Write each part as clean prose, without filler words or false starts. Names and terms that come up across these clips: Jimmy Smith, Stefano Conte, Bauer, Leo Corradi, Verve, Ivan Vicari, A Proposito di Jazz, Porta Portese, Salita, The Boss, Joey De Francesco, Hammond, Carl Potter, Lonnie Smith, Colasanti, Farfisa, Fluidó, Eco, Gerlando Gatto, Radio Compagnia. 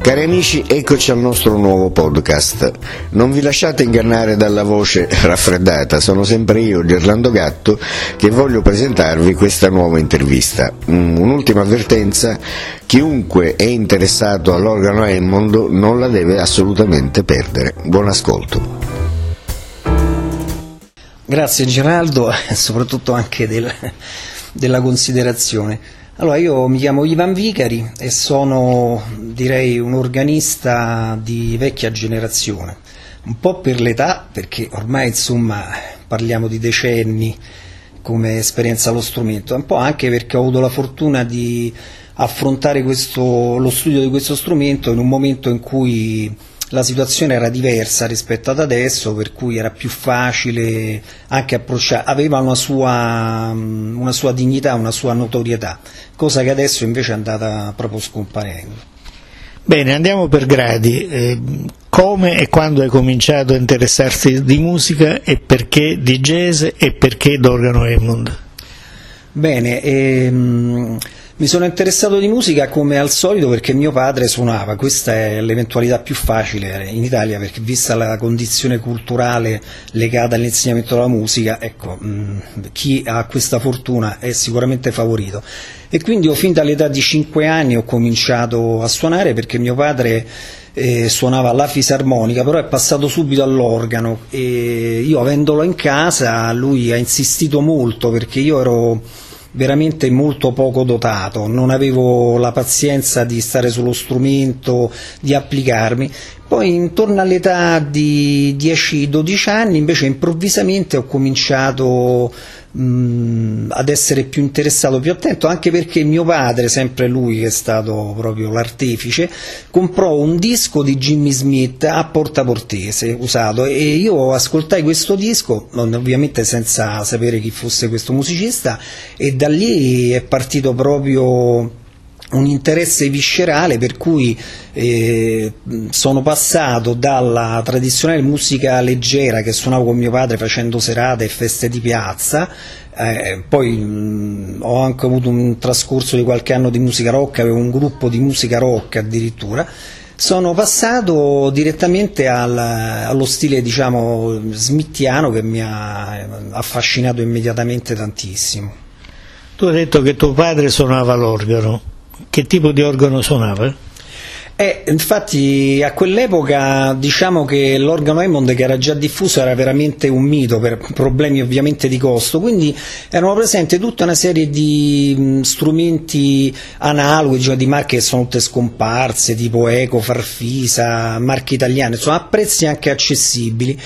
Cari amici, eccoci al nostro nuovo podcast. Non vi lasciate ingannare dalla voce raffreddata, sono sempre io, Gerlando Gatto, che voglio presentarvi questa nuova intervista. Un'ultima avvertenza: chiunque è interessato all'organo Hammond non la deve assolutamente perdere. Buon ascolto. Grazie Geraldo, soprattutto anche della considerazione. Allora, io mi chiamo Ivan Vicari e sono, direi, un organista di vecchia generazione, un po' per l'età, perché ormai insomma parliamo di decenni come esperienza allo strumento, un po' anche perché ho avuto la fortuna di affrontare lo studio di questo strumento in un momento in cui la situazione era diversa rispetto ad adesso, per cui era più facile anche approcciare, aveva una sua dignità, una sua notorietà, cosa che adesso invece è andata proprio scomparendo. Bene, andiamo per gradi. Come e quando hai cominciato a interessarti di musica, e perché di jazz, e perché d'organo Hammond? Bene, mi sono interessato di musica come al solito perché mio padre suonava. Questa è l'eventualità più facile in Italia, perché vista la condizione culturale legata all'insegnamento della musica, ecco, chi ha questa fortuna è sicuramente favorito. E quindi io fin dall'età di 5 anni ho cominciato a suonare, perché mio padre suonava la fisarmonica, però è passato subito all'organo, e io avendolo in casa lui ha insistito molto, perché io ero veramente molto poco dotato, non avevo la pazienza di stare sullo strumento, di applicarmi. Poi intorno all'età di 10-12 anni invece improvvisamente ho cominciato ad essere più interessato, più attento, anche perché mio padre, sempre lui che è stato proprio l'artefice, comprò un disco di Jimmy Smith a Porta Portese usato, e io ascoltai questo disco ovviamente senza sapere chi fosse questo musicista, e da lì è partito proprio un interesse viscerale, per cui sono passato dalla tradizionale musica leggera che suonavo con mio padre facendo serate e feste di piazza, poi ho anche avuto un trascorso di qualche anno di musica rock, avevo un gruppo di musica rock addirittura. Sono passato direttamente allo stile, diciamo, smittiano, che mi ha affascinato immediatamente tantissimo. Tu hai detto che tuo padre suonava l'organo. Che tipo di organo suonava? Infatti a quell'epoca diciamo che l'organo Hammond, che era già diffuso, era veramente un mito per problemi ovviamente di costo, quindi erano presenti tutta una serie di strumenti analoghi, cioè di marche che sono tutte scomparse, tipo Eco, Farfisa, marche italiane, insomma a prezzi anche accessibili.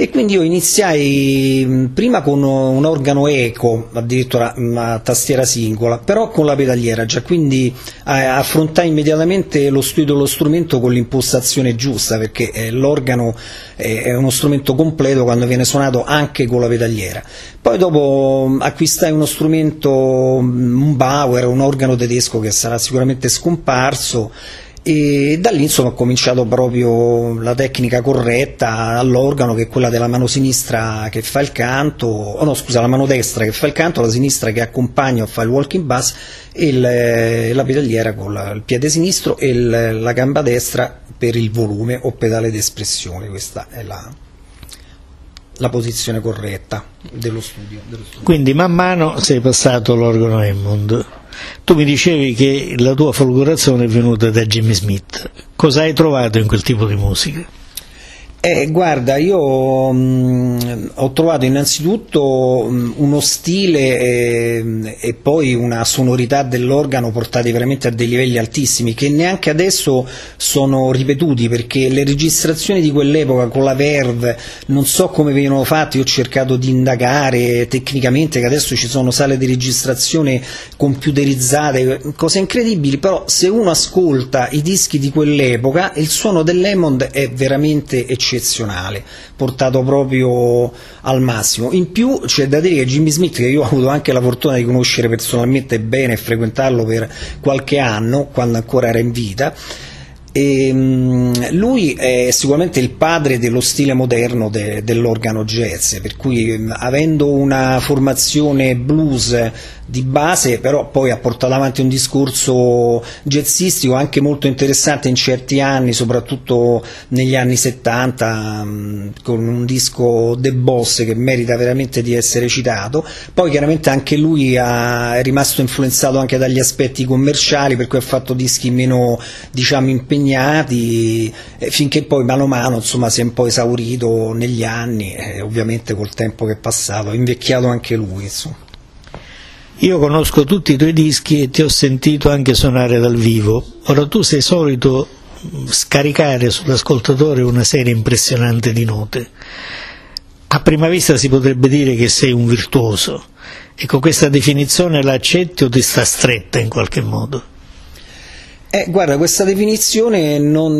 E quindi io iniziai prima con un organo Eco, addirittura una tastiera singola, però con la pedaliera già, quindi affrontai immediatamente lo studio dello strumento con l'impostazione giusta, perché l'organo è uno strumento completo quando viene suonato anche con la pedaliera. Poi dopo acquistai uno strumento, un Bauer, un organo tedesco che sarà sicuramente scomparso, e da lì insomma ho cominciato proprio la tecnica corretta all'organo, che è quella della mano sinistra che fa il canto, la mano destra che fa il canto, la sinistra che accompagna o fa il walking bass, e la pedaliera con il piede sinistro e la gamba destra per il volume o pedale d'espressione. Questa è la posizione corretta dello studio. Quindi man mano sei passato all'organo Hammond. Tu mi dicevi che la tua folgorazione è venuta da Jimmy Smith. Cosa hai trovato in quel tipo di musica? Guarda, io ho trovato innanzitutto uno stile e poi una sonorità dell'organo portati veramente a dei livelli altissimi, che neanche adesso sono ripetuti, perché le registrazioni di quell'epoca con la Verve non so come venivano fatte. Io ho cercato di indagare tecnicamente, che adesso ci sono sale di registrazione computerizzate, cose incredibili, però se uno ascolta i dischi di quell'epoca il suono dell'Hammond è veramente eccezionale, portato proprio al massimo. In più c'è da dire che Jimmy Smith, che io ho avuto anche la fortuna di conoscere personalmente bene e frequentarlo per qualche anno quando ancora era in vita, lui è sicuramente il padre dello stile moderno dell'organo jazz, per cui avendo una formazione blues di base, però poi ha portato avanti un discorso jazzistico anche molto interessante in certi anni, soprattutto negli anni 70, con un disco The Boss che merita veramente di essere citato. Poi chiaramente anche lui è rimasto influenzato anche dagli aspetti commerciali, per cui ha fatto dischi meno, diciamo, impegnati, finché poi mano a mano, insomma, si è un po' esaurito negli anni, ovviamente col tempo che è passato, è invecchiato anche lui, insomma. Io conosco tutti i tuoi dischi e ti ho sentito anche suonare dal vivo. Ora, tu sei solito scaricare sull'ascoltatore una serie impressionante di note. A prima vista si potrebbe dire che sei un virtuoso. Ecco, questa definizione la accetti o ti sta stretta in qualche modo? Guarda, questa definizione non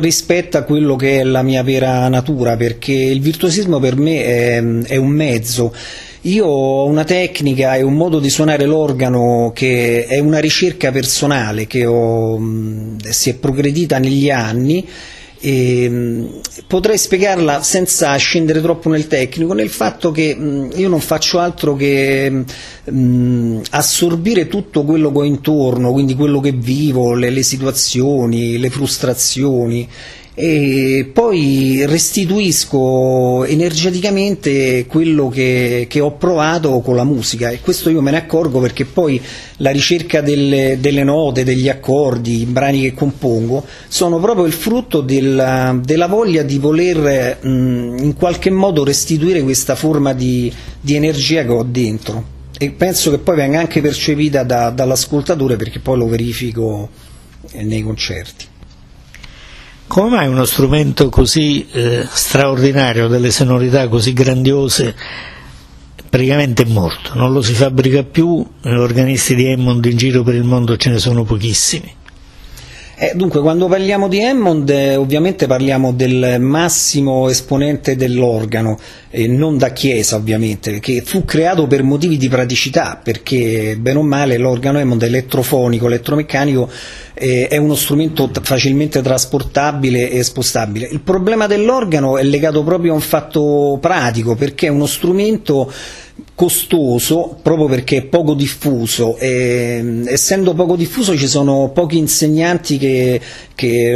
rispetta quello che è la mia vera natura, perché il virtuosismo per me è un mezzo. Io ho una tecnica e un modo di suonare l'organo che è una ricerca personale che si è progredita negli anni, e potrei spiegarla senza scendere troppo nel tecnico, nel fatto che io non faccio altro che assorbire tutto quello che ho intorno, quindi quello che vivo, le situazioni, le frustrazioni, e poi restituisco energeticamente quello che ho provato con la musica. E questo io me ne accorgo perché poi la ricerca delle note, degli accordi, i brani che compongo sono proprio il frutto della voglia di voler in qualche modo restituire questa forma di energia che ho dentro, e penso che poi venga anche percepita dall'ascoltatore, perché poi lo verifico nei concerti. Come mai uno strumento così straordinario, delle sonorità così grandiose, praticamente è morto? Non lo si fabbrica più, organisti di Hammond in giro per il mondo ce ne sono pochissimi. Dunque, quando parliamo di Hammond ovviamente parliamo del massimo esponente dell'organo, non da chiesa ovviamente, che fu creato per motivi di praticità, perché bene o male l'organo Hammond è elettrofonico, elettromeccanico, è uno strumento facilmente trasportabile e spostabile. Il problema dell'organo è legato proprio a un fatto pratico, perché è uno strumento costoso proprio perché è poco diffuso, e essendo poco diffuso ci sono pochi insegnanti che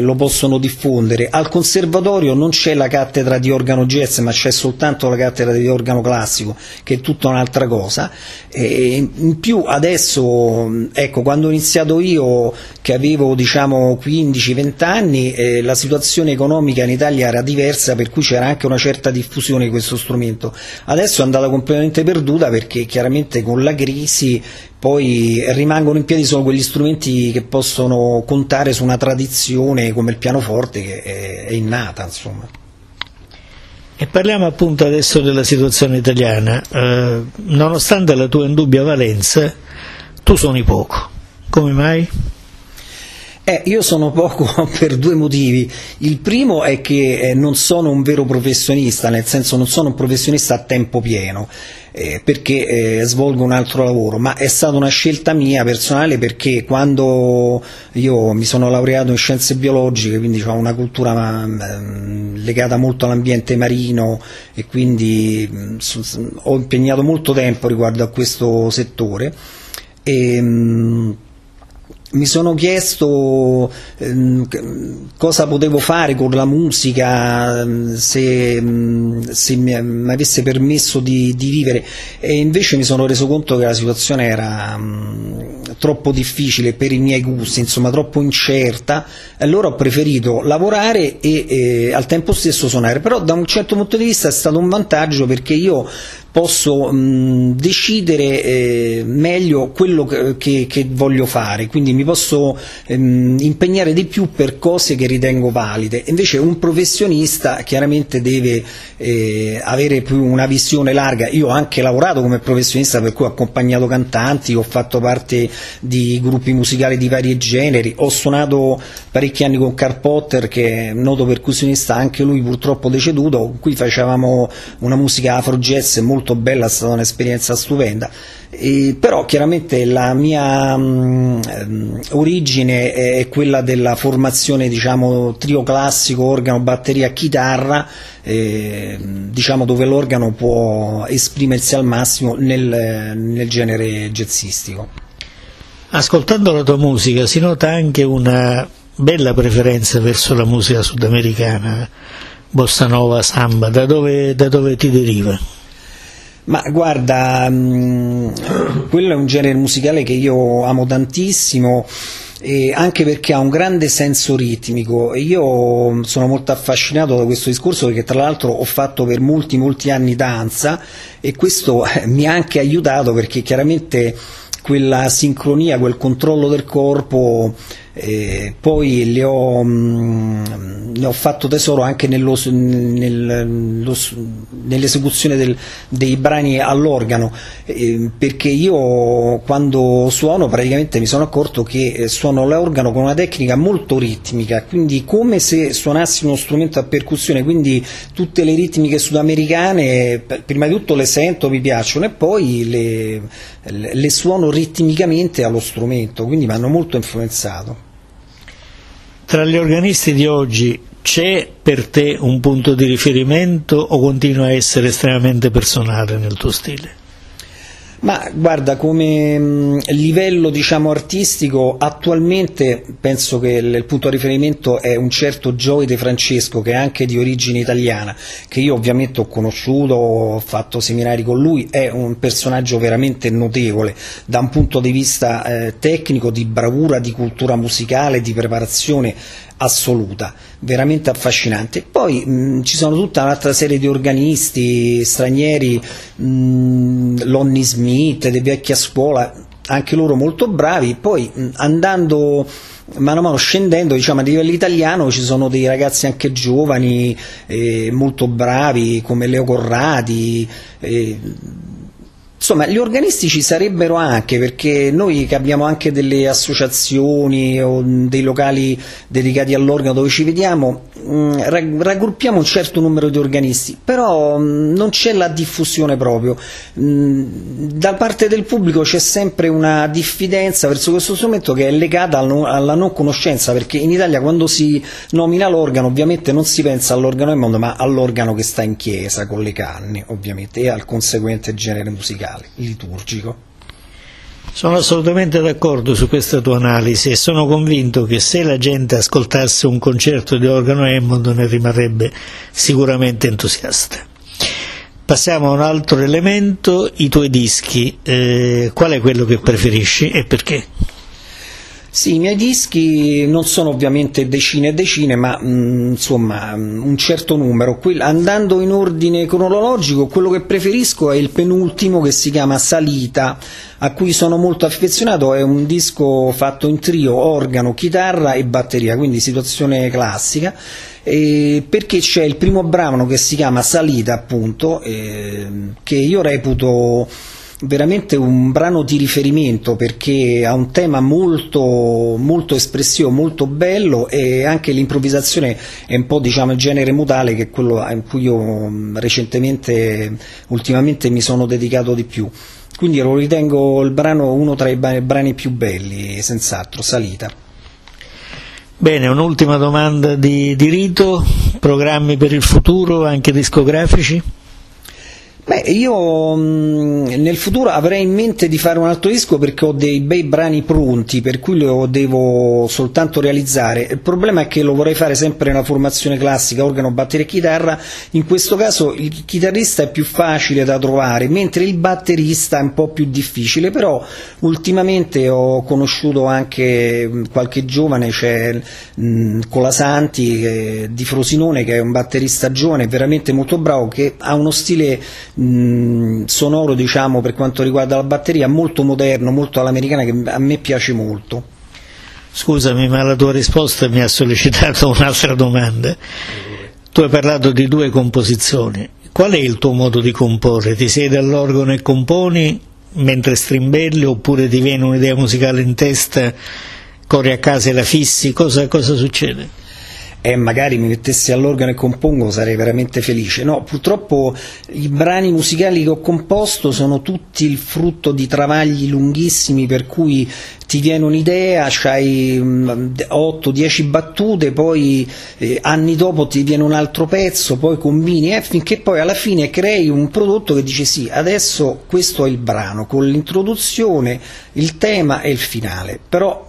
lo possono diffondere. Al conservatorio non c'è la cattedra di organo jazz, ma c'è soltanto la cattedra di organo classico, che è tutta un'altra cosa. E in più adesso, ecco, quando ho iniziato io, che avevo diciamo 15-20 anni, la situazione economica in Italia era diversa, per cui c'era anche una certa diffusione di questo strumento. Adesso è andata completamente perduta, perché chiaramente con la crisi poi rimangono in piedi solo quegli strumenti che possono contare su una tradizione come il pianoforte, che è innata, insomma. E parliamo appunto adesso della situazione italiana. Nonostante la tua indubbia valenza, tu suoni poco. Come mai? Io sono poco per due motivi. Il primo è che non sono un vero professionista, nel senso non sono un professionista a tempo pieno, perché svolgo un altro lavoro, ma è stata una scelta mia personale, perché quando io mi sono laureato in scienze biologiche, quindi ho una cultura legata molto all'ambiente marino, e quindi ho impegnato molto tempo riguardo a questo settore, e mi sono chiesto cosa potevo fare con la musica, se mi avesse permesso di vivere, e invece mi sono reso conto che la situazione era troppo difficile per i miei gusti, insomma troppo incerta. Allora ho preferito lavorare e al tempo stesso suonare, però da un certo punto di vista è stato un vantaggio, perché io posso decidere meglio quello che voglio fare, quindi mi posso impegnare di più per cose che ritengo valide. Invece un professionista chiaramente deve avere più una visione larga. Io ho anche lavorato come professionista, per cui ho accompagnato cantanti, ho fatto parte di gruppi musicali di vari generi, ho suonato parecchi anni con Carl Potter, che è un noto percussionista, anche lui purtroppo deceduto, qui facevamo una musica afro jazz molto molto bella, è stata un'esperienza stupenda. Però chiaramente la mia origine è quella della formazione, diciamo, trio classico, organo, batteria, chitarra, diciamo, dove l'organo può esprimersi al massimo nel genere jazzistico. Ascoltando la tua musica si nota anche una bella preferenza verso la musica sudamericana, bossa nova, samba, da dove ti deriva? Ma guarda, quello è un genere musicale che io amo tantissimo, e anche perché ha un grande senso ritmico. Io sono molto affascinato da questo discorso, perché tra l'altro ho fatto per molti anni danza, e questo mi ha anche aiutato, perché chiaramente quella sincronia, quel controllo del corpo, poi ne ho fatto tesoro anche nell'esecuzione dei brani all'organo, perché io quando suono praticamente mi sono accorto che suono l'organo con una tecnica molto ritmica, quindi come se suonassi uno strumento a percussione, quindi tutte le ritmiche sudamericane prima di tutto le sento, mi piacciono, e poi le suono ritmicamente allo strumento, quindi mi hanno molto influenzato. Tra gli organisti di oggi c'è per te un punto di riferimento o continua a essere estremamente personale nel tuo stile? Ma guarda, come livello, diciamo, artistico, attualmente penso che il punto di riferimento è un certo Joey De Francesco, che è anche di origine italiana, che io ovviamente ho conosciuto, ho fatto seminari con lui, è un personaggio veramente notevole da un punto di vista tecnico, di bravura, di cultura musicale, di preparazione assoluta, veramente affascinante. Poi ci sono tutta un'altra serie di organisti stranieri, Lonnie Smith, di vecchia scuola, anche loro molto bravi. Poi andando mano a mano, scendendo, diciamo, a livello italiano, ci sono dei ragazzi anche giovani molto bravi come Leo Corradi, insomma gli organisti ci sarebbero anche, perché noi che abbiamo anche delle associazioni o dei locali dedicati all'organo dove ci vediamo, raggruppiamo un certo numero di organisti, però non c'è la diffusione proprio. Da parte del pubblico c'è sempre una diffidenza verso questo strumento, che è legata alla non conoscenza, perché in Italia quando si nomina l'organo ovviamente non si pensa all'organo del mondo, ma all'organo che sta in chiesa con le canne, ovviamente, e al conseguente genere musicale liturgico. Sono assolutamente d'accordo su questa tua analisi, e sono convinto che se la gente ascoltasse un concerto di organo Hammond ne rimarrebbe sicuramente entusiasta. Passiamo a un altro elemento, i tuoi dischi. Qual è quello che preferisci e perché? Sì, i miei dischi non sono ovviamente decine e decine, ma insomma un certo numero. Andando in ordine cronologico, quello che preferisco è il penultimo, che si chiama Salita, a cui sono molto affezionato. È un disco fatto in trio, organo, chitarra e batteria, quindi situazione classica, perché c'è il primo brano che si chiama Salita, appunto, che io reputo veramente un brano di riferimento, perché ha un tema molto espressivo, molto bello, e anche l'improvvisazione è un po', diciamo, il genere modale, che è quello in cui io ultimamente mi sono dedicato di più, quindi lo ritengo il brano uno tra i brani più belli, senz'altro, Salita. Bene, un'ultima domanda di rito: programmi per il futuro, anche discografici? Beh, io nel futuro avrei in mente di fare un altro disco, perché ho dei bei brani pronti, per cui lo devo soltanto realizzare. Il problema è che lo vorrei fare sempre nella formazione classica, organo, batteria e chitarra. In questo caso il chitarrista è più facile da trovare, mentre il batterista è un po' più difficile, però ultimamente ho conosciuto anche qualche giovane, c'è Colasanti di Frosinone, che è un batterista giovane veramente molto bravo, che ha uno stile sonoro, diciamo, per quanto riguarda la batteria, molto moderno, molto all'americana, che a me piace molto. Scusami, ma la tua risposta mi ha sollecitato un'altra domanda. Tu hai parlato di due composizioni. Qual è il tuo modo di comporre? Ti siedi all'organo e componi mentre strimbelli, oppure ti viene un'idea musicale in testa, corri a casa e la fissi? Cosa succede? e magari mi mettessi all'organo e compongo sarei veramente felice. No, purtroppo i brani musicali che ho composto sono tutti il frutto di travagli lunghissimi, per cui ti viene un'idea, c'hai 8-10 battute, poi anni dopo ti viene un altro pezzo, poi combini, finché poi alla fine crei un prodotto che dice sì, adesso questo è il brano, con l'introduzione, il tema e il finale. Però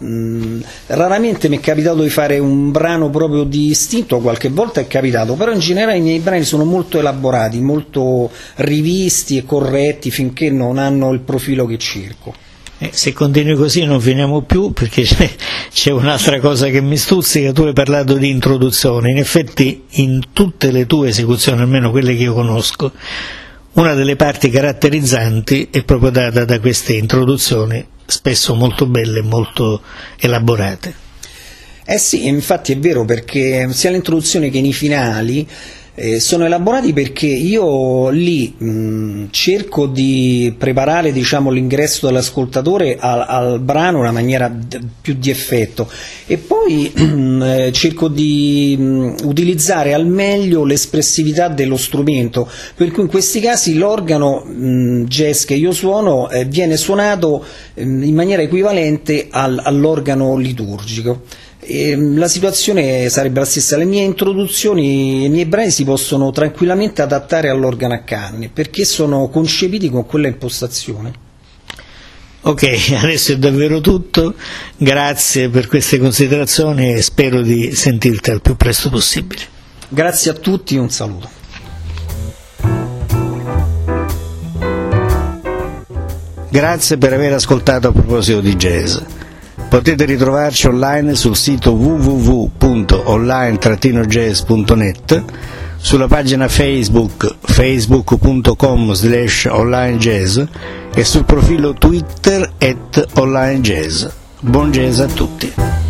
raramente mi è capitato di fare un brano proprio di istinto, qualche volta è capitato, però in generale i miei brani sono molto elaborati, molto rivisti e corretti finché non hanno il profilo che cerco. Se continui così non finiamo più, perché c'è un'altra cosa che mi stuzzica. Tu hai parlato di introduzione, in effetti in tutte le tue esecuzioni, almeno quelle che io conosco, una delle parti caratterizzanti è proprio data da queste introduzioni, spesso molto belle e molto elaborate. Eh sì, infatti è vero, perché sia l'introduzione che i finali sono elaborati, perché io lì cerco di preparare, diciamo, l'ingresso dell'ascoltatore al brano in una maniera più di effetto, e poi cerco di utilizzare al meglio l'espressività dello strumento, per cui in questi casi l'organo jazz che io suono viene suonato in maniera equivalente all'organo liturgico. La situazione sarebbe la stessa, le mie introduzioni, i miei brani si possono tranquillamente adattare all'organo a canne, perché sono concepiti con quella impostazione. Ok, adesso è davvero tutto, grazie per queste considerazioni e spero di sentirti al più presto possibile. Grazie a tutti, un saluto. Grazie per aver ascoltato A Proposito di Jazz. Potete ritrovarci online sul sito www.online-jazz.net, sulla pagina Facebook facebook.com/onlinejazz e sul profilo Twitter @onlinejazz. Buon jazz a tutti!